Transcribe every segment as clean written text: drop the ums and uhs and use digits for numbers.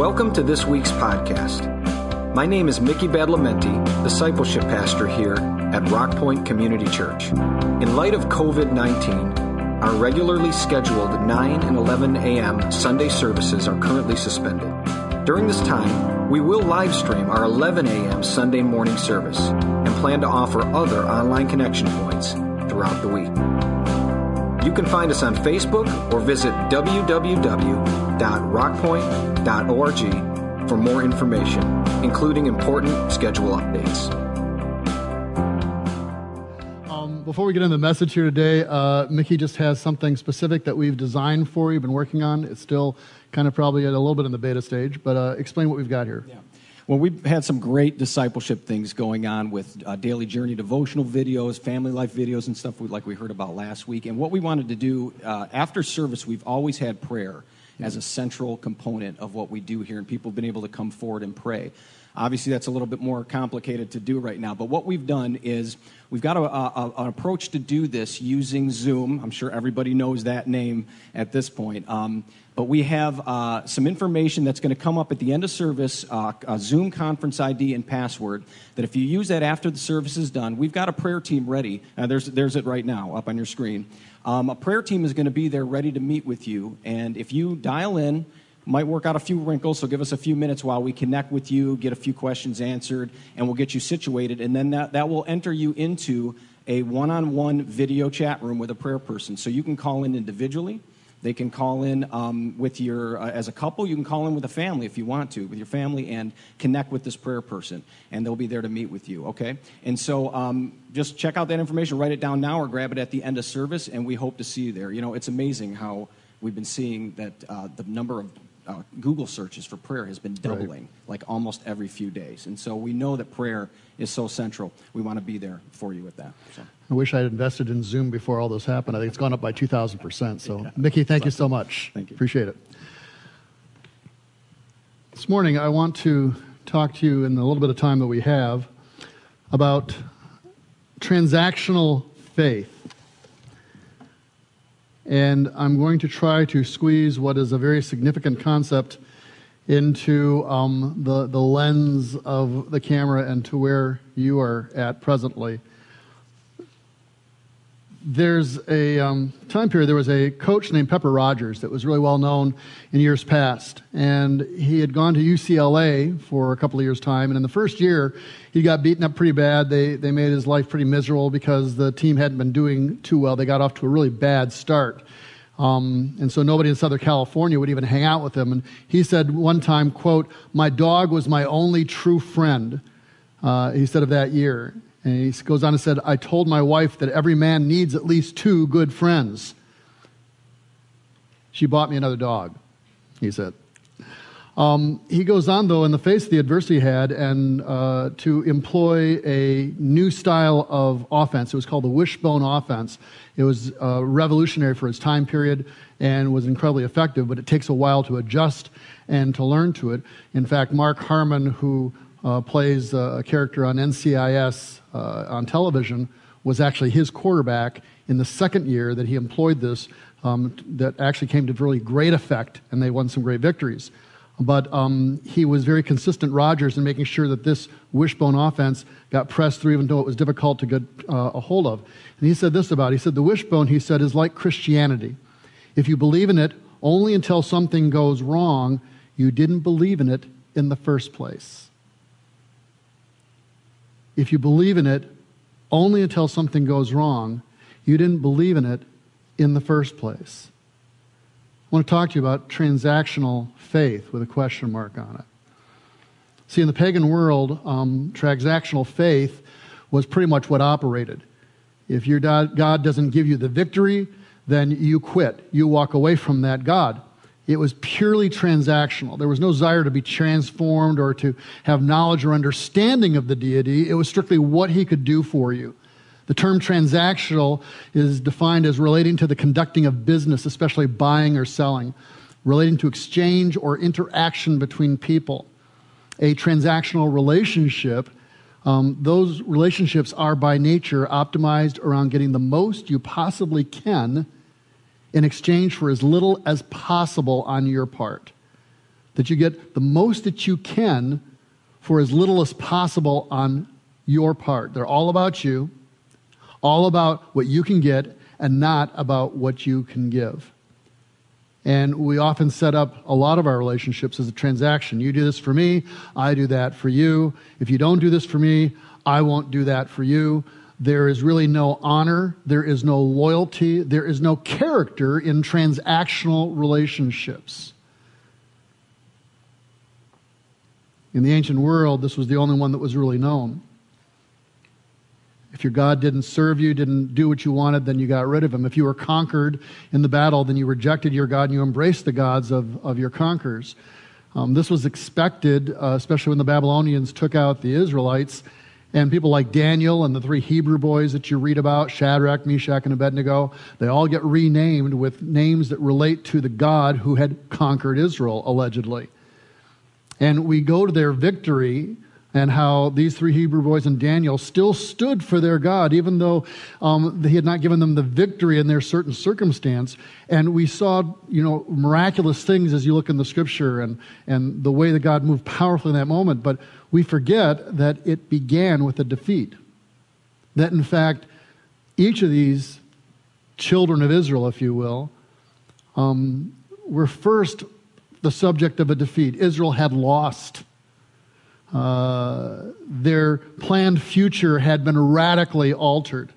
Welcome to this week's podcast. My name is Mickey Badlamenti, discipleship pastor here at Rockpointe Community Church. In light of COVID-19, our regularly scheduled 9 and 11 a.m. Sunday services are currently suspended. During this time, we will live stream our 11 a.m. Sunday morning service and plan to offer other online connection points throughout the week. You can find us on Facebook or visit www.rockpointe.org for more information, including important schedule updates. Before we get into the message here today, Mickey just has something specific that we've designed for you, been working on. It's still kind of probably at a little bit in the beta stage, but explain what we've got here. Yeah. Well, we've had some great discipleship things going on with daily journey devotional videos, family life videos, and stuff like we heard about last week. And what we wanted to do after service, we've always had prayer as a central component of what we do here, and people have been able to come forward and pray. Obviously, that's a little bit more complicated to do right now. But what we've done is we've got an approach to do this using Zoom. I'm sure everybody knows that name at this point. But we have some information that's going to come up at the end of service, a Zoom conference ID and password, that if you use that after the service is done, we've got a prayer team ready. There's it right now up on your screen. A prayer team is going to be there ready to meet with you. And if you dial in, might work out a few wrinkles, so give us a few minutes while we connect with you, get a few questions answered, and we'll get you situated. And then that will enter you into a one-on-one video chat room with a prayer person. So you can call in individually. They can call in with your as a couple. You can call in with a family if you want to, with your family, and connect with this prayer person, and they'll be there to meet with you, okay? And so just check out that information, write it down now, or grab it at the end of service, and we hope to see you there. You know, it's amazing how we've been seeing that the number of Google searches for prayer has been doubling, like almost every few days. And so we know that prayer is so central. We want to be there for you with that. So. I wish I had invested in Zoom before all this happened. I think it's gone up by 2,000%. So, yeah. Mickey, thank you so much. Thank you. Appreciate it. This morning, I want to talk to you in the little bit of time that we have about transactional faith. And I'm going to try to squeeze what is a very significant concept into the lens of the camera and to where you are at presently. There's a time period, there was a coach named Pepper Rodgers that was really well known in years past. And he had gone to UCLA for a couple of years' time. And in the first year, he got beaten up pretty bad. They made his life pretty miserable because the team hadn't been doing too well. They got off to a really bad start. And so nobody in Southern California would even hang out with him. And he said one time, quote, "My dog was my only true friend," he said of that year. And he goes on and said, "I told my wife that every man needs at least two good friends. She bought me another dog," he said. He goes on, though, in the face of the adversity he had, and to employ a new style of offense. It was called the wishbone offense. It was revolutionary for its time period and was incredibly effective, but it takes a while to adjust and to learn to it. In fact, Mark Harmon, who plays a character on NCIS on television, was actually his quarterback in the second year that he employed this, that actually came to really great effect, and they won some great victories. But he was very consistent, Rodgers, in making sure that this wishbone offense got pressed through, even though it was difficult to get a hold of. And he said this about it. He said, "The wishbone," he said, "is like Christianity. If you believe in it only until something goes wrong, you didn't believe in it in the first place. If you believe in it only until something goes wrong, you didn't believe in it in the first place." I want to talk to you about transactional faith with a question mark on it. See, in the pagan world, transactional faith was pretty much what operated. If your God doesn't give you the victory, then you quit. You walk away from that God. It was purely transactional. There was no desire to be transformed or to have knowledge or understanding of the deity. It was strictly what he could do for you. The term transactional is defined as relating to the conducting of business, especially buying or selling, relating to exchange or interaction between people. A transactional relationship, those relationships are by nature optimized around getting the most you possibly can in exchange for as little as possible on your part. that you get the most that you can for as little as possible on your part. They're all about you, all about what you can get, and not about what you can give. And we often set up a lot of our relationships as a transaction. You do this for me, I do that for you. If you don't do this for me, I won't do that for you. There is really no honor. There is no loyalty. There is no character in transactional relationships. In the ancient world, this was the only one that was really known. If your God didn't serve you, didn't do what you wanted, then you got rid of him. If you were conquered in the battle, then you rejected your God and you embraced the gods of your conquerors. This was expected, especially when the Babylonians took out the Israelites. And people like Daniel and the three Hebrew boys that you read about, Shadrach, Meshach, and Abednego, they all get renamed with names that relate to the God who had conquered Israel, allegedly. And we go to their victory and how these three Hebrew boys and Daniel still stood for their God, even though he had not given them the victory in their certain circumstance. And we saw, miraculous things as you look in the Scripture and the way that God moved powerfully in that moment. But we forget that it began with a defeat. That, in fact, each of these children of Israel, if you will, were first the subject of a defeat. Israel had lost. Their planned future had been radically altered.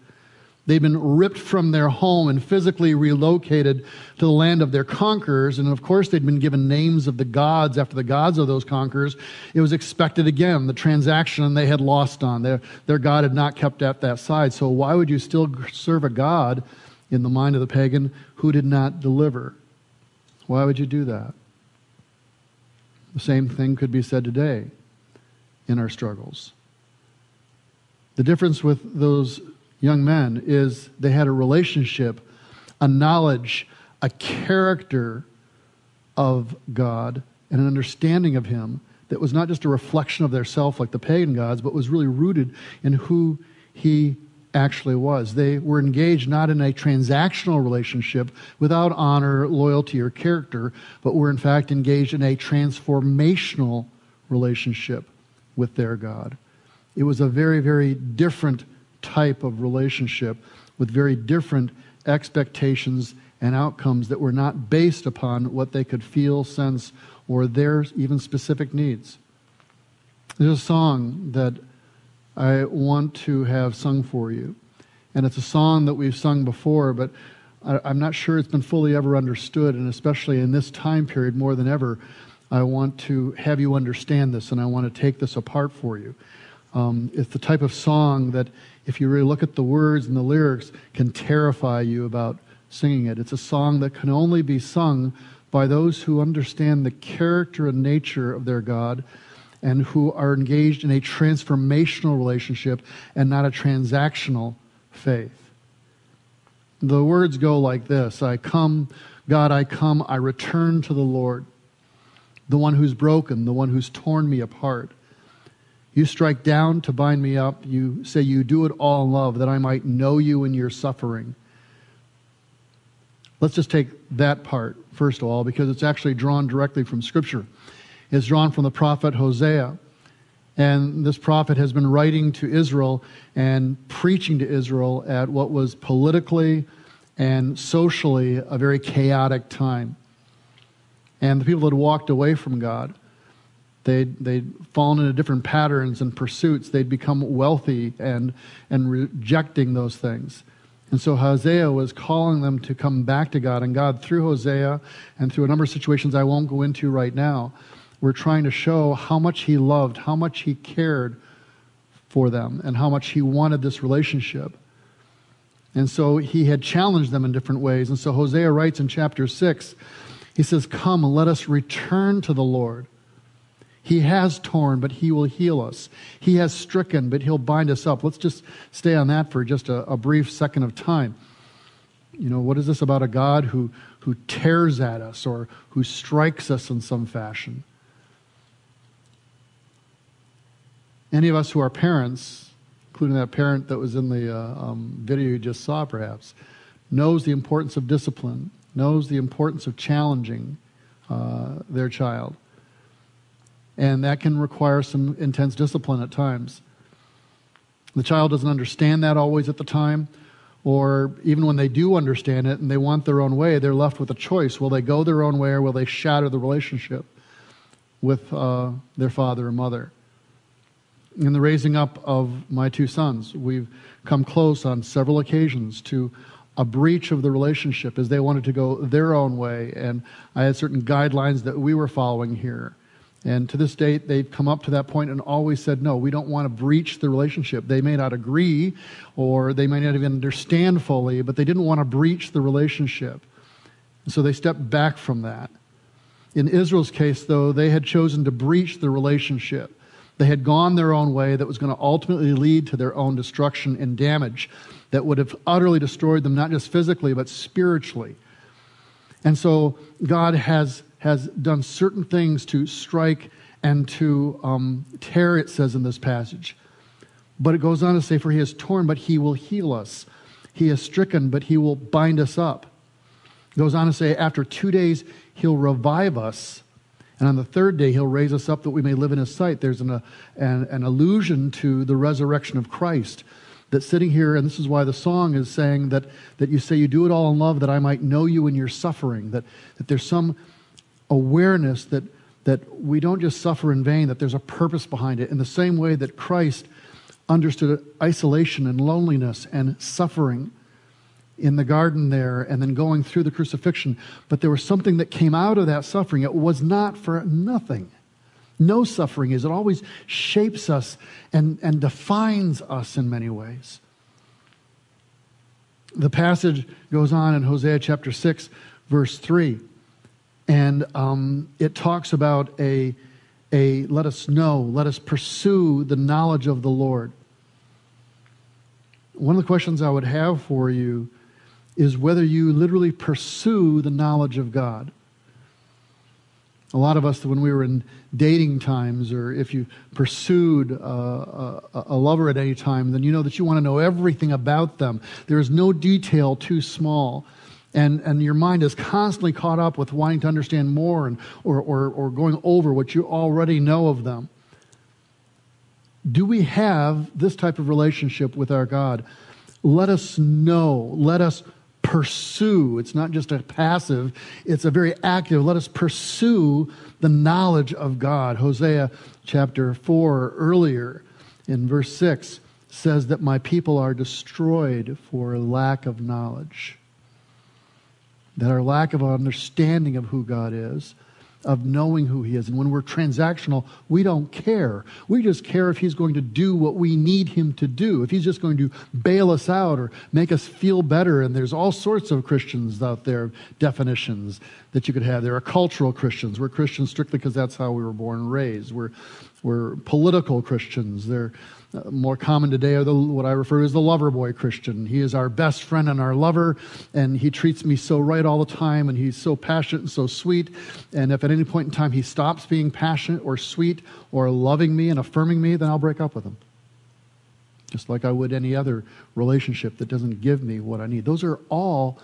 They'd been ripped from their home and physically relocated to the land of their conquerors. And of course, they'd been given names of the gods after the gods of those conquerors. It was expected again, the transaction they had lost on. Their God had not kept at that side. So why would you still serve a God in the mind of the pagan who did not deliver? Why would you do that? The same thing could be said today in our struggles. The difference with those young men is they had a relationship, a knowledge, a character of God, and an understanding of him that was not just a reflection of their self like the pagan gods, but was really rooted in who he actually was. They were engaged not in a transactional relationship without honor, loyalty, or character, but were in fact engaged in a transformational relationship with their God. It was a very, very different type of relationship with very different expectations and outcomes that were not based upon what they could feel, sense, or their even specific needs. There's a song that I want to have sung for you, and it's a song that we've sung before, but I'm not sure it's been fully ever understood, and especially in this time period more than ever, I want to have you understand this, and I want to take this apart for you. It's the type of song that, if you really look at the words and the lyrics, can terrify you about singing it. It's a song that can only be sung by those who understand the character and nature of their God and who are engaged in a transformational relationship and not a transactional faith. The words go like this: I come, God, I come, I return to the Lord, the one who's broken, the one who's torn me apart. You strike down to bind me up. You say you do it all in love, that I might know you in your suffering. Let's just take that part, first of all, because it's actually drawn directly from Scripture. It's drawn from the prophet Hosea. And this prophet has been writing to Israel and preaching to Israel at what was politically and socially a very chaotic time. And the people had walked away from God. They'd fallen into different patterns and pursuits. They'd become wealthy and rejecting those things. And so Hosea was calling them to come back to God. And God, through Hosea and through a number of situations I won't go into right now, we're trying to show how much he loved, how much he cared for them, and how much he wanted this relationship. And so he had challenged them in different ways. And so Hosea writes in chapter 6, he says, come, let us return to the Lord. He has torn, but he will heal us. He has stricken, but he'll bind us up. Let's just stay on that for just a brief second of time. What is this about a God who tears at us or who strikes us in some fashion? Any of us who are parents, including that parent that was in the video you just saw perhaps, knows the importance of discipline, knows the importance of challenging their child. and that can require some intense discipline at times. The child doesn't understand that always at the time, or even when they do understand it and they want their own way, they're left with a choice. Will they go their own way, or will they shatter the relationship with their father or mother? In the raising up of my two sons, we've come close on several occasions to a breach of the relationship as they wanted to go their own way, and I had certain guidelines that we were following here. And to this date, they've come up to that point and always said, no, we don't want to breach the relationship. They may not agree, or they may not even understand fully, but they didn't want to breach the relationship. So they stepped back from that. In Israel's case, though, they had chosen to breach the relationship. They had gone their own way that was going to ultimately lead to their own destruction and damage that would have utterly destroyed them, not just physically, but spiritually. And so God has done certain things to strike and to tear, it says in this passage. But it goes on to say, for he is torn, but he will heal us. He is stricken, but he will bind us up. It goes on to say, after 2 days, he'll revive us. And on the third day, he'll raise us up that we may live in his sight. There's an allusion to the resurrection of Christ that's sitting here. And this is why the song is saying that you say you do it all in love, that I might know you in your suffering, that there's some awareness that we don't just suffer in vain, that there's a purpose behind it. In the same way that Christ understood isolation and loneliness and suffering in the garden there, and then going through the crucifixion. But there was something that came out of that suffering. It was not for nothing. No suffering is. It always shapes us and defines us in many ways. The passage goes on in Hosea chapter 6, verse 3. And it talks about let us know, let us pursue the knowledge of the Lord. One of the questions I would have for you is whether you literally pursue the knowledge of God. A lot of us, when we were in dating times, or if you pursued a lover at any time, then you know that you want to know everything about them. There is no detail too small. And your mind is constantly caught up with wanting to understand more or going over what you already know of them. Do we have this type of relationship with our God? Let us know. Let us pursue. It's not just a passive. It's a very active. Let us pursue the knowledge of God. Hosea chapter 4 earlier in verse 6 says that my people are destroyed for lack of knowledge. That our lack of understanding of who God is, of knowing who he is. And when we're transactional, we don't care. We just care if he's going to do what we need him to do, if he's just going to bail us out or make us feel better. And there's all sorts of Christians out there, definitions that you could have. There are cultural Christians. We're Christians strictly because that's how we were born and raised. We're political Christians. They're more common today are what I refer to as the lover boy Christian. He is our best friend and our lover, and he treats me so right all the time, and he's so passionate and so sweet. And if at any point in time he stops being passionate or sweet or loving me and affirming me, then I'll break up with him. Just like I would any other relationship that doesn't give me what I need. Those are all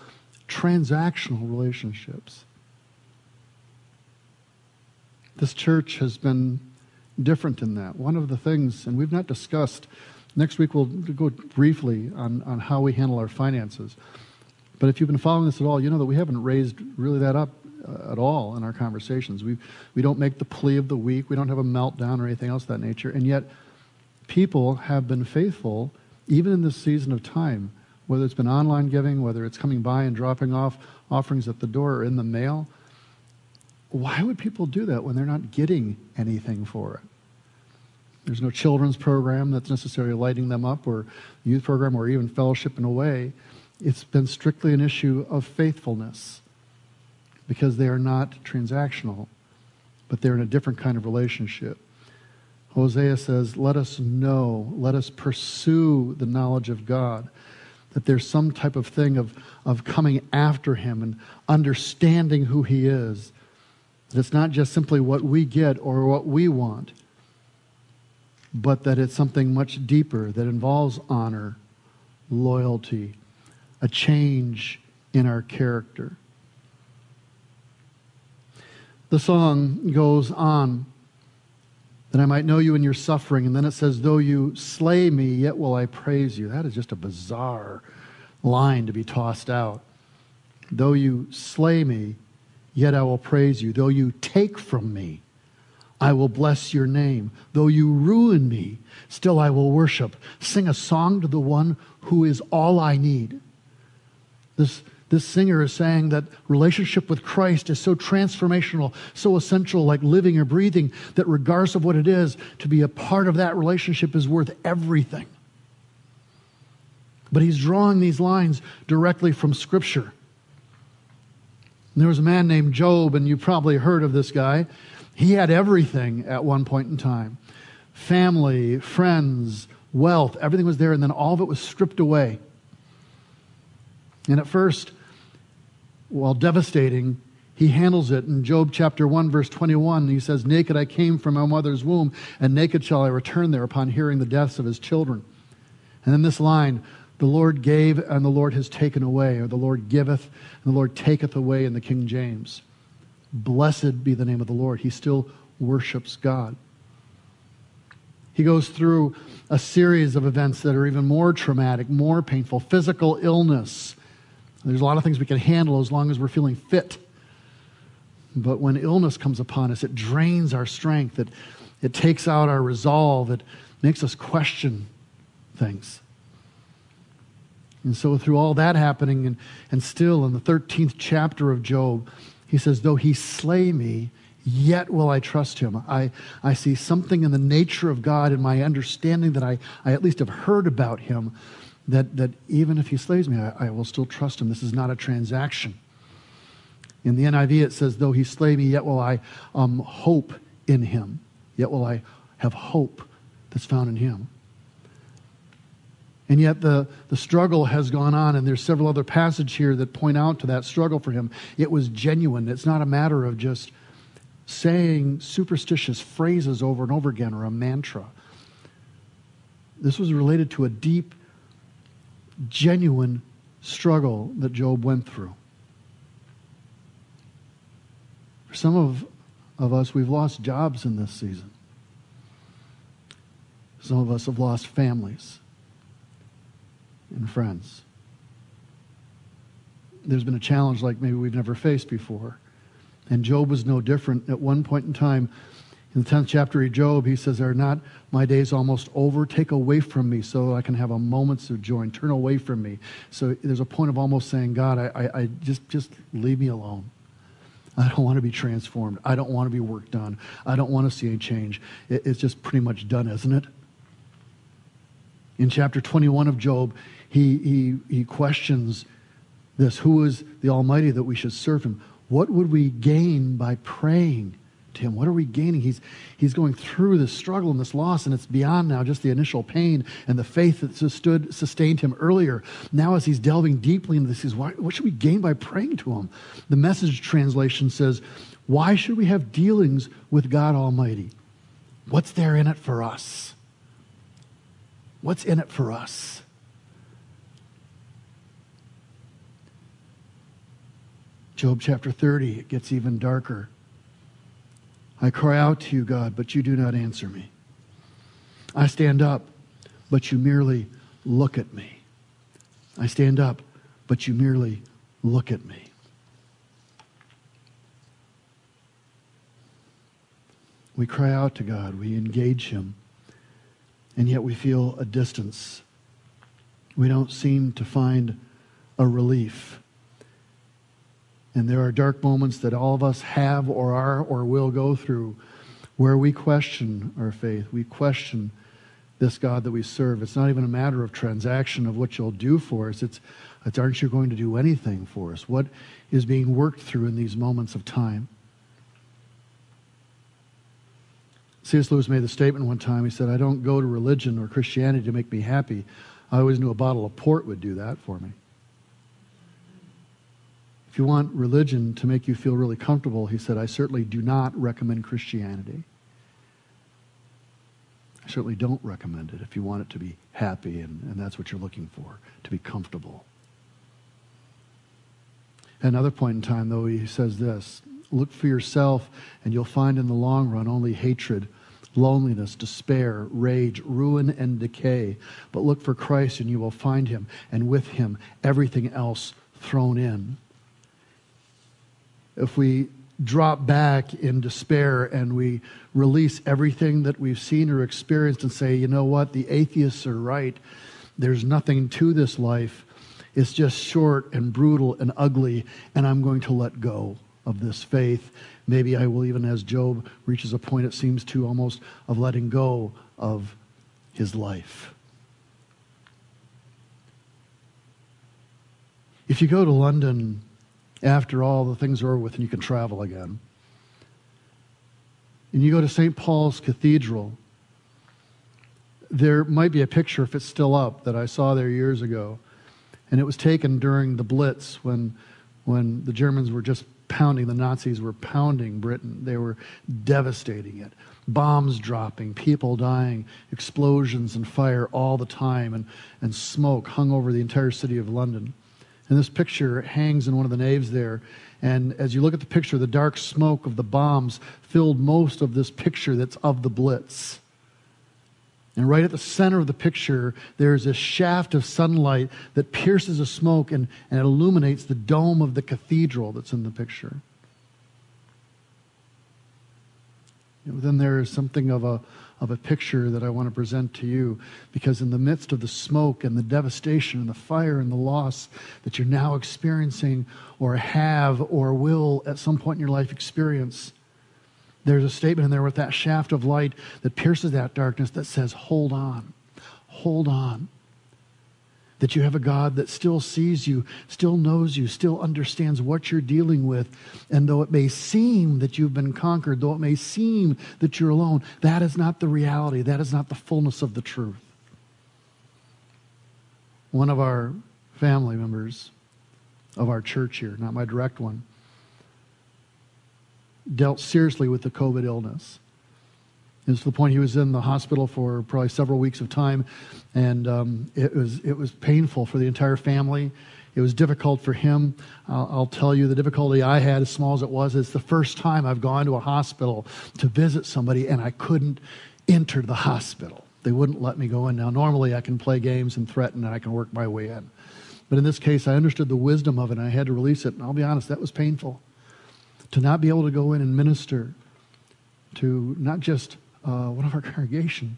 transactional relationships. This church has been different in that. One of the things, and we've not discussed, next week we'll go briefly on how we handle our finances. But if you've been following this at all, you know that we haven't raised really that up at all in our conversations. We don't make the plea of the week. We don't have a meltdown or anything else of that nature. And yet people have been faithful, even in this season of time, whether it's been online giving, whether it's coming by and dropping off offerings at the door or in the mail. Why would people do that when they're not getting anything for it? There's no children's program that's necessarily lighting them up, or youth program, or even fellowship in a way. It's been strictly an issue of faithfulness because they are not transactional, but they're in a different kind of relationship. Hosea says, let us know, let us pursue the knowledge of God, that there's some type of thing of coming after him and understanding who he is. That it's not just simply what we get or what we want, but that it's something much deeper that involves honor, loyalty, a change in our character. The song goes on that I might know you in your suffering. And then it says, though you slay me, yet will I praise you. That is just a bizarre line to be tossed out. Though you slay me, yet I will praise you. Though you take from me, I will bless your name. Though you ruin me, still I will worship. Sing a song to the one who is all I need. This singer is saying that relationship with Christ is so transformational, so essential, like living or breathing, that regardless of what it is, to be a part of that relationship is worth everything. But he's drawing these lines directly from Scripture. And there was a man named Job, and you probably heard of this guy. He had everything at one point in time. Family, friends, wealth, everything was there, and then all of it was stripped away. And at first, while devastating, he handles it in Job chapter 1, verse 21. He says, naked I came from my mother's womb, and naked shall I return there, upon hearing the deaths of his children. And then this line, the Lord gave and the Lord has taken away, or the Lord giveth and the Lord taketh away in the King James. Blessed be the name of the Lord. He still worships God. He goes through a series of events that are even more traumatic, more painful. Physical illness. There's a lot of things we can handle as long as we're feeling fit. But when illness comes upon us, it drains our strength. It takes out our resolve. It makes us question things. And so through all that happening, and still in the 13th chapter of Job, he says, though he slay me, yet will I trust him. I see something in the nature of God, in my understanding that I at least have heard about him, that even if he slays me, I will still trust him. This is not a transaction. In the NIV, it says, though he slay me, yet will I hope in him. Yet will I have hope that's found in him. And yet the struggle has gone on, and there's several other passages here that point out to that struggle for him. It was genuine. It's not a matter of just saying superstitious phrases over and over again, or a mantra. This was related to a deep, genuine struggle that Job went through. For some of us, we've lost jobs in this season. Some of us have lost families and friends. There's been a challenge like maybe we've never faced before. And Job was no different. At one point in time, in the 10th chapter of Job, he says, are not my days almost over? Take away from me so I can have a moment's of joy. And turn away from me. So there's a point of almost saying, God, I just leave me alone. I don't want to be transformed. I don't want to be worked on. I don't want to see a change. It's just pretty much done, isn't it? In chapter 21 of Job, he questions this. Who is the Almighty that we should serve him? What would we gain by praying to him? What are we gaining? He's going through this struggle and this loss, and it's beyond now just the initial pain and the faith that sustained him earlier. Now as he's delving deeply into this, what should we gain by praying to him? The Message translation says, why should we have dealings with God Almighty? What's there in it for us? What's in it for us? Job chapter 30, it gets even darker. I cry out to you, God, but you do not answer me. I stand up, but you merely look at me. I stand up, but you merely look at me. We cry out to God, we engage him. And yet we feel a distance. We don't seem to find a relief. And there are dark moments that all of us have or are or will go through where we question our faith. We question this God that we serve. It's not even a matter of transaction of what you'll do for us. It's aren't you going to do anything for us? What is being worked through in these moments of time? C.S. Lewis made the statement one time. He said, I don't go to religion or Christianity to make me happy. I always knew a bottle of port would do that for me. If you want religion to make you feel really comfortable, he said, I certainly do not recommend Christianity. I certainly don't recommend it if you want it to be happy, and that's what you're looking for, to be comfortable. At another point in time, though, he says this, look for yourself, and you'll find in the long run only hatred, loneliness, despair, rage, ruin, and decay. But look for Christ and you will find him, and with him everything else thrown in. If we drop back in despair and we release everything that we've seen or experienced and say, you know what, the atheists are right, there's nothing to this life, it's just short and brutal and ugly, and I'm going to let go of this faith. Maybe I will, even as Job reaches a point, it seems to almost, of letting go of his life. If you go to London, after all the things are over with and you can travel again, and you go to St. Paul's Cathedral, there might be a picture, if it's still up, that I saw there years ago. And it was taken during the Blitz, when the Germans were just pounding, the Nazis were pounding Britain. They were devastating it. Bombs dropping, people dying, explosions and fire all the time, and smoke hung over the entire city of London. And this picture hangs in one of the naves there. And as you look at the picture, the dark smoke of the bombs filled most of this picture that's of the Blitz. And right at the center of the picture, there's a shaft of sunlight that pierces the smoke and it illuminates the dome of the cathedral that's in the picture. And then there is something of a picture that I want to present to you, because in the midst of the smoke and the devastation and the fire and the loss that you're now experiencing or have or will at some point in your life experience, there's a statement in there with that shaft of light that pierces that darkness that says, hold on, hold on. That you have a God that still sees you, still knows you, still understands what you're dealing with. And though it may seem that you've been conquered, though it may seem that you're alone, that is not the reality. That is not the fullness of the truth. One of our family members of our church here, not my direct one, dealt seriously with the COVID illness. And to the point he was in the hospital for probably several weeks of time, and it was painful for the entire family. It was difficult for him. I'll tell you the difficulty I had, as small as it was, it's the first time I've gone to a hospital to visit somebody, and I couldn't enter the hospital. They wouldn't let me go in. Now, normally I can play games and threaten, and I can work my way in. But in this case, I understood the wisdom of it, and I had to release it. And I'll be honest, that was painful. To not be able to go in and minister to not just one of our congregation,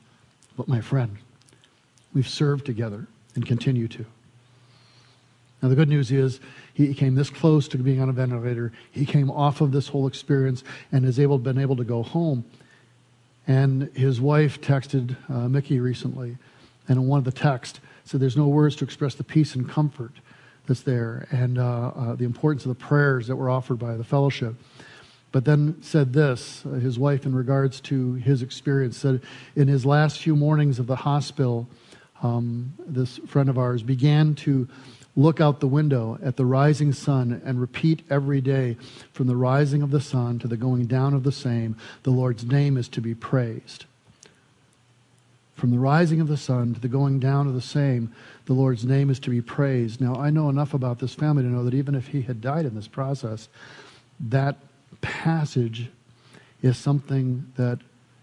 but my friend. We've served together and continue to. Now, the good news is he came this close to being on a ventilator. He came off of this whole experience and has been able to go home. And his wife texted Mickey recently, and in one of the texts said, there's no words to express the peace and comfort that's there, and the importance of the prayers that were offered by the fellowship. But then said this, his wife, in regards to his experience, said, in his last few mornings of the hospital, this friend of ours began to look out the window at the rising sun and repeat every day, from the rising of the sun to the going down of the same, the Lord's name is to be praised. From the rising of the sun to the going down of the same, the Lord's name is to be praised. Now, I know enough about this family to know that even if he had died in this process, that passage is something that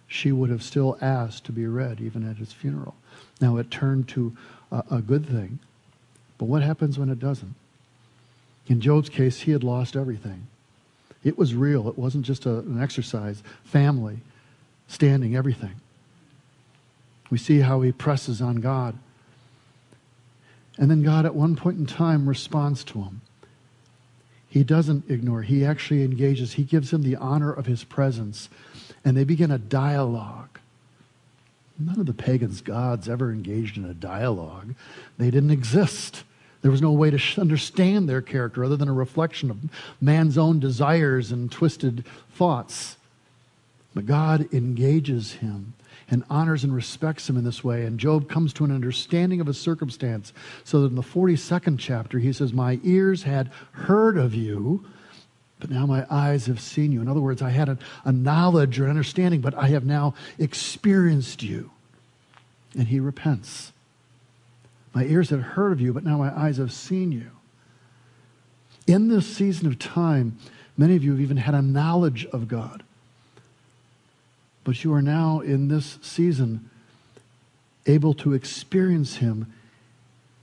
she would have still asked to be read, even at his funeral. Now, it turned to a good thing, but what happens when it doesn't? In Job's case, he had lost everything. It was real. It wasn't just an exercise. Family, standing, everything. We see how he presses on God. And then God, at one point in time, responds to him. He doesn't ignore. He actually engages. He gives him the honor of his presence. And they begin a dialogue. None of the pagans' gods ever engaged in a dialogue. They didn't exist. There was no way to understand their character other than a reflection of man's own desires and twisted thoughts. But God engages him and honors and respects him in this way. And Job comes to an understanding of his circumstance, so that in the 42nd chapter, he says, my ears had heard of you, but now my eyes have seen you. In other words, I had a knowledge or understanding, but I have now experienced you. And he repents. My ears had heard of you, but now my eyes have seen you. In this season of time, many of you have even had a knowledge of God. but you are now in this season able to experience Him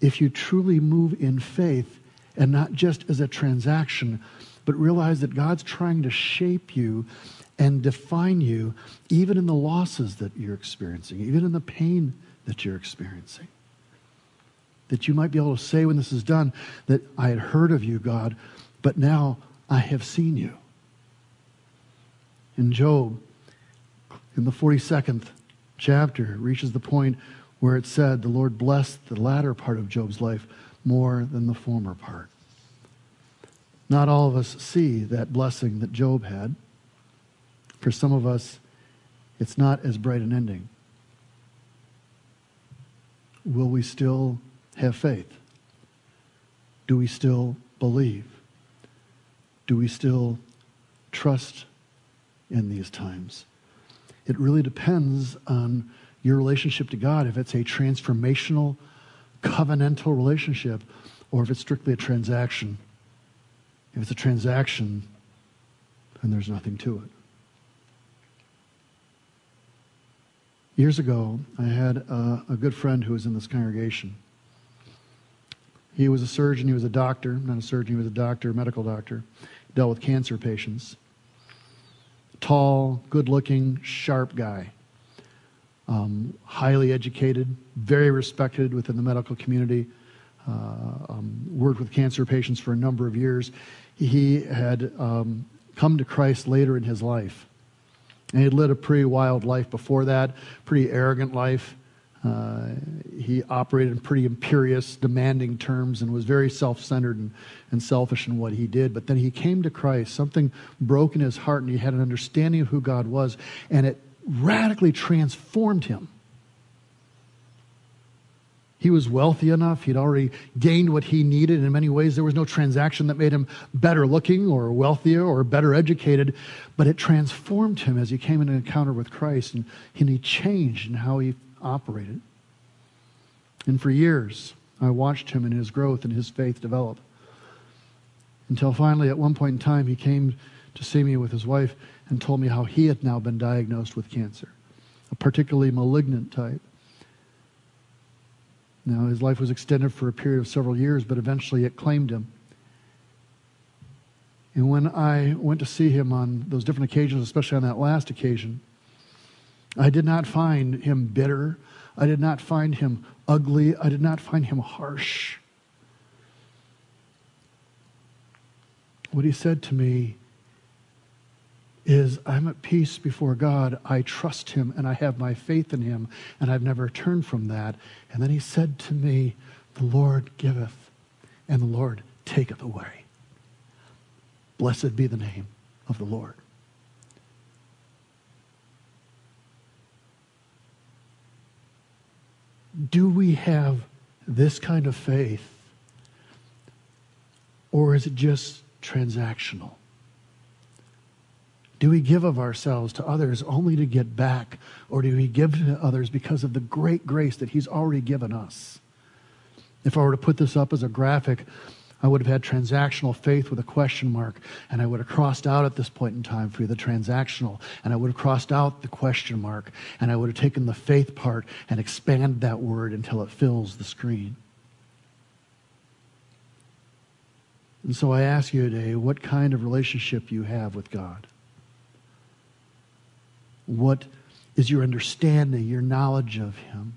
if you truly move in faith and not just as a transaction, but realize that God's trying to shape you and define you, even in the losses that you're experiencing, even in the pain that you're experiencing. That you might be able to say when this is done that I had heard of you, God, but now I have seen you. In Job, in the 42nd chapter, it reaches the point where it said the Lord blessed the latter part of Job's life more than the former part. Not all of us see that blessing that Job had. For some of us, it's not as bright an ending. Will we still have faith? Do we still believe? Do we still trust in these times? It really depends on your relationship to God, if it's a transformational, covenantal relationship, or if it's strictly a transaction. If it's a transaction, then there's nothing to it. Years ago, I had a good friend who was in this congregation. He was a surgeon. He was a doctor. Not a surgeon. He was a doctor, medical doctor. He dealt with cancer patients. Tall, good-looking, sharp guy. Highly educated, very respected within the medical community. Worked with cancer patients for a number of years. He had come to Christ later in his life. And he'd led a pretty wild life before that, pretty arrogant life. He operated in pretty imperious, demanding terms and was very self-centered and selfish in what he did. But then he came to Christ. Something broke in his heart, and he had an understanding of who God was, and it radically transformed him. He was wealthy enough. He'd already gained what he needed. In many ways, there was no transaction that made him better looking or wealthier or better educated, but it transformed him as he came into encounter with Christ, and he changed in how he operated. And for years, I watched him in his growth and his faith develop, until finally, at one point in time, he came to see me with his wife and told me how he had now been diagnosed with cancer, a particularly malignant type. Now, his life was extended for a period of several years, but eventually it claimed him. And when I went to see him on those different occasions, especially on that last occasion, I did not find him bitter. I did not find him ugly. I did not find him harsh. What he said to me is, I'm at peace before God, I trust Him, and I have my faith in Him, and I've never turned from that. And then he said to me, the Lord giveth, and the Lord taketh away. Blessed be the name of the Lord. Do we have this kind of faith, or is it just transactional? Do we give of ourselves to others only to get back, or do we give to others because of the great grace that He's already given us? If I were to put this up as a graphic, I would have had transactional faith with a question mark, and I would have crossed out at this point in time for you the transactional, and I would have crossed out the question mark, and I would have taken the faith part and expanded that word until it fills the screen. And so I ask you today, what kind of relationship you have with God? What is your understanding, your knowledge of Him?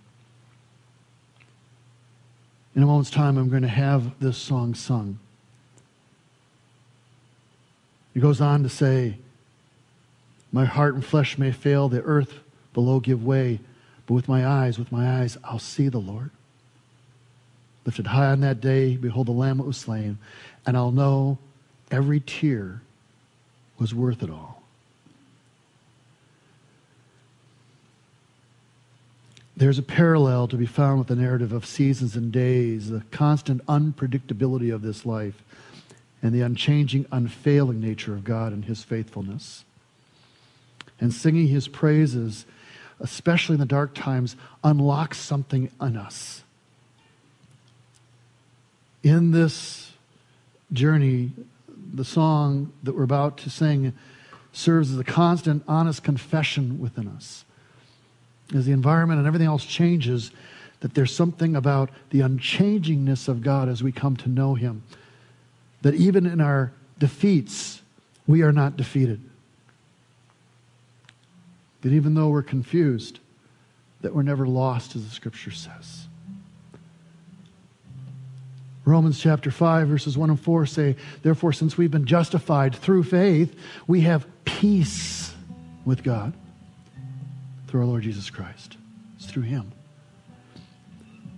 In a moment's time, I'm going to have this song sung. It goes on to say, my heart and flesh may fail, the earth below give way, but with my eyes, I'll see the Lord. Lifted high on that day, behold the Lamb that was slain, and I'll know every tear was worth it all. There's a parallel to be found with the narrative of seasons and days, the constant unpredictability of this life, and the unchanging, unfailing nature of God and His faithfulness. And singing His praises, especially in the dark times, unlocks something in us. In this journey, the song that we're about to sing serves as a constant, honest confession within us. As the environment and everything else changes, that there's something about the unchangingness of God as we come to know him. That even in our defeats, we are not defeated. That even though we're confused, that we're never lost, as the scripture says. Romans chapter 5, verses 1 and 4 say, therefore, since we've been justified through faith, we have peace with God through our Lord Jesus Christ. It's through him.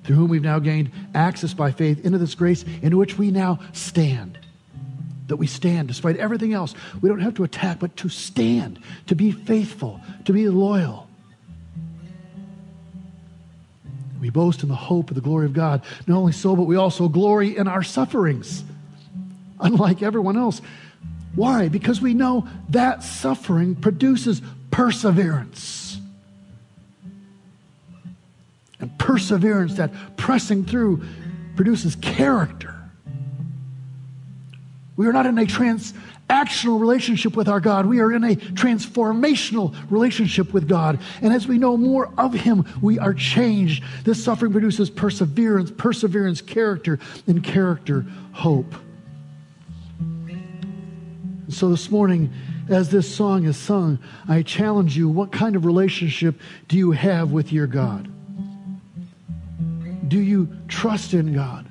Through whom we've now gained access by faith into this grace in which we now stand. That we stand despite everything else. We don't have to attack, but to stand, to be faithful, to be loyal. We boast in the hope of the glory of God. Not only so, but we also glory in our sufferings, unlike everyone else. Why? Because we know that suffering produces perseverance. And perseverance, that pressing through, produces character. We are not in a transactional relationship with our God. We are in a transformational relationship with God. And as we know more of him, we are changed. This suffering produces perseverance, perseverance, character, and character, hope. And so this morning, as this song is sung, I challenge you, what kind of relationship do you have with your God? Do you trust in God?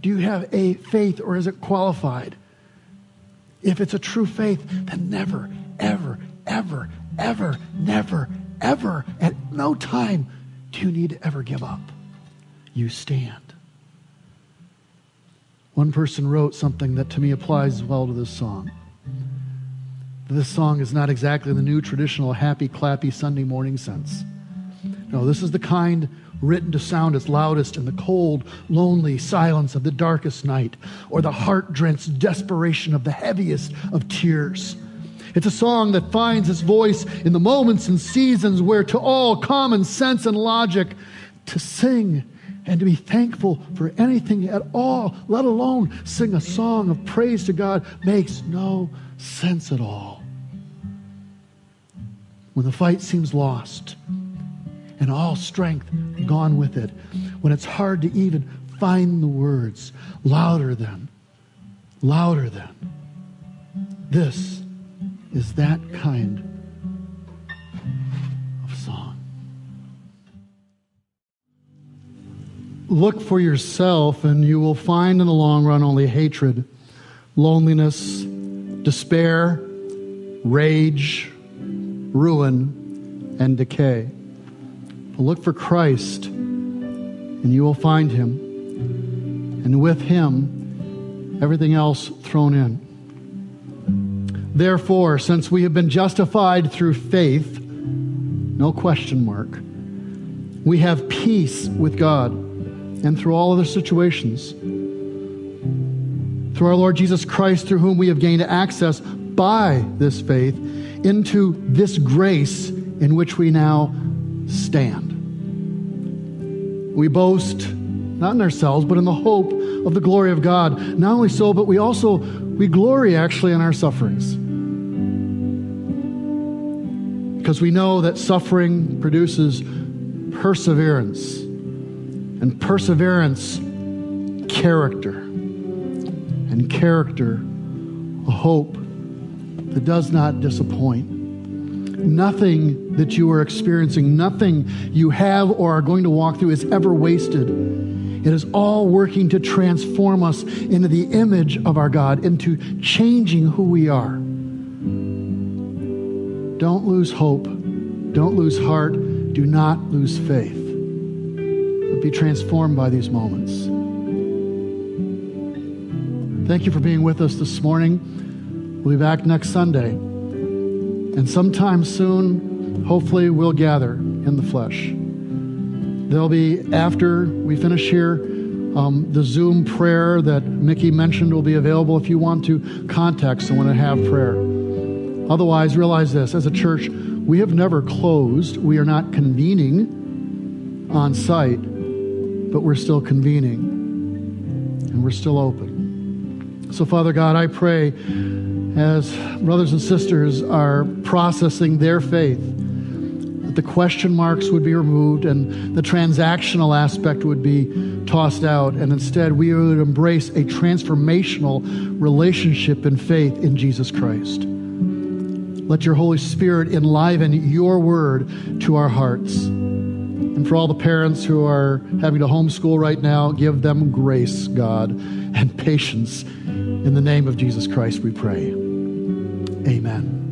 Do you have a faith, or is it qualified? If it's a true faith, then never, ever, ever, ever, never, ever, at no time do you need to ever give up. You stand. One person wrote something that to me applies well to this song. This song is not exactly the new traditional happy, clappy Sunday morning sense. No, this is the kind written to sound its loudest in the cold, lonely silence of the darkest night, or the heart-drenched desperation of the heaviest of tears. It's a song that finds its voice in the moments and seasons where, to all common sense and logic, to sing and to be thankful for anything at all, let alone sing a song of praise to God, makes no sense at all. When the fight seems lost, and all strength gone with it, when it's hard to even find the words, louder than, this is that kind of song. Look for yourself and you will find in the long run only hatred, loneliness, despair, rage, ruin, and decay. But look for Christ, and you will find him. And with him, everything else thrown in. Therefore, since we have been justified through faith, no question mark, we have peace with God and through all other situations. Through our Lord Jesus Christ, through whom we have gained access by this faith into this grace in which we now stand. We boast not in ourselves, but in the hope of the glory of God. Not only so, but we glory actually in our sufferings, because we know that suffering produces perseverance, and perseverance, character, and character, a hope that does not disappoint. Nothing that you are experiencing, nothing you have or are going to walk through is ever wasted. It is all working to transform us into the image of our God, into changing who we are. Don't lose hope. Don't lose heart. Do not lose faith. But be transformed by these moments. Thank you for being with us this morning. We'll be back next Sunday. And sometime soon, hopefully, we'll gather in the flesh. There'll be, after we finish here, the Zoom prayer that Mickey mentioned will be available if you want to contact someone and have prayer. Otherwise, realize this. As a church, we have never closed. We are not convening on site, but we're still convening. And we're still open. So, Father God, I pray, as brothers and sisters are processing their faith, that the question marks would be removed and the transactional aspect would be tossed out, and instead we would embrace a transformational relationship in faith in Jesus Christ. Let your Holy Spirit enliven your word to our hearts. And for all the parents who are having to homeschool right now, give them grace, God, and patience. In the name of Jesus Christ, we pray. Amen.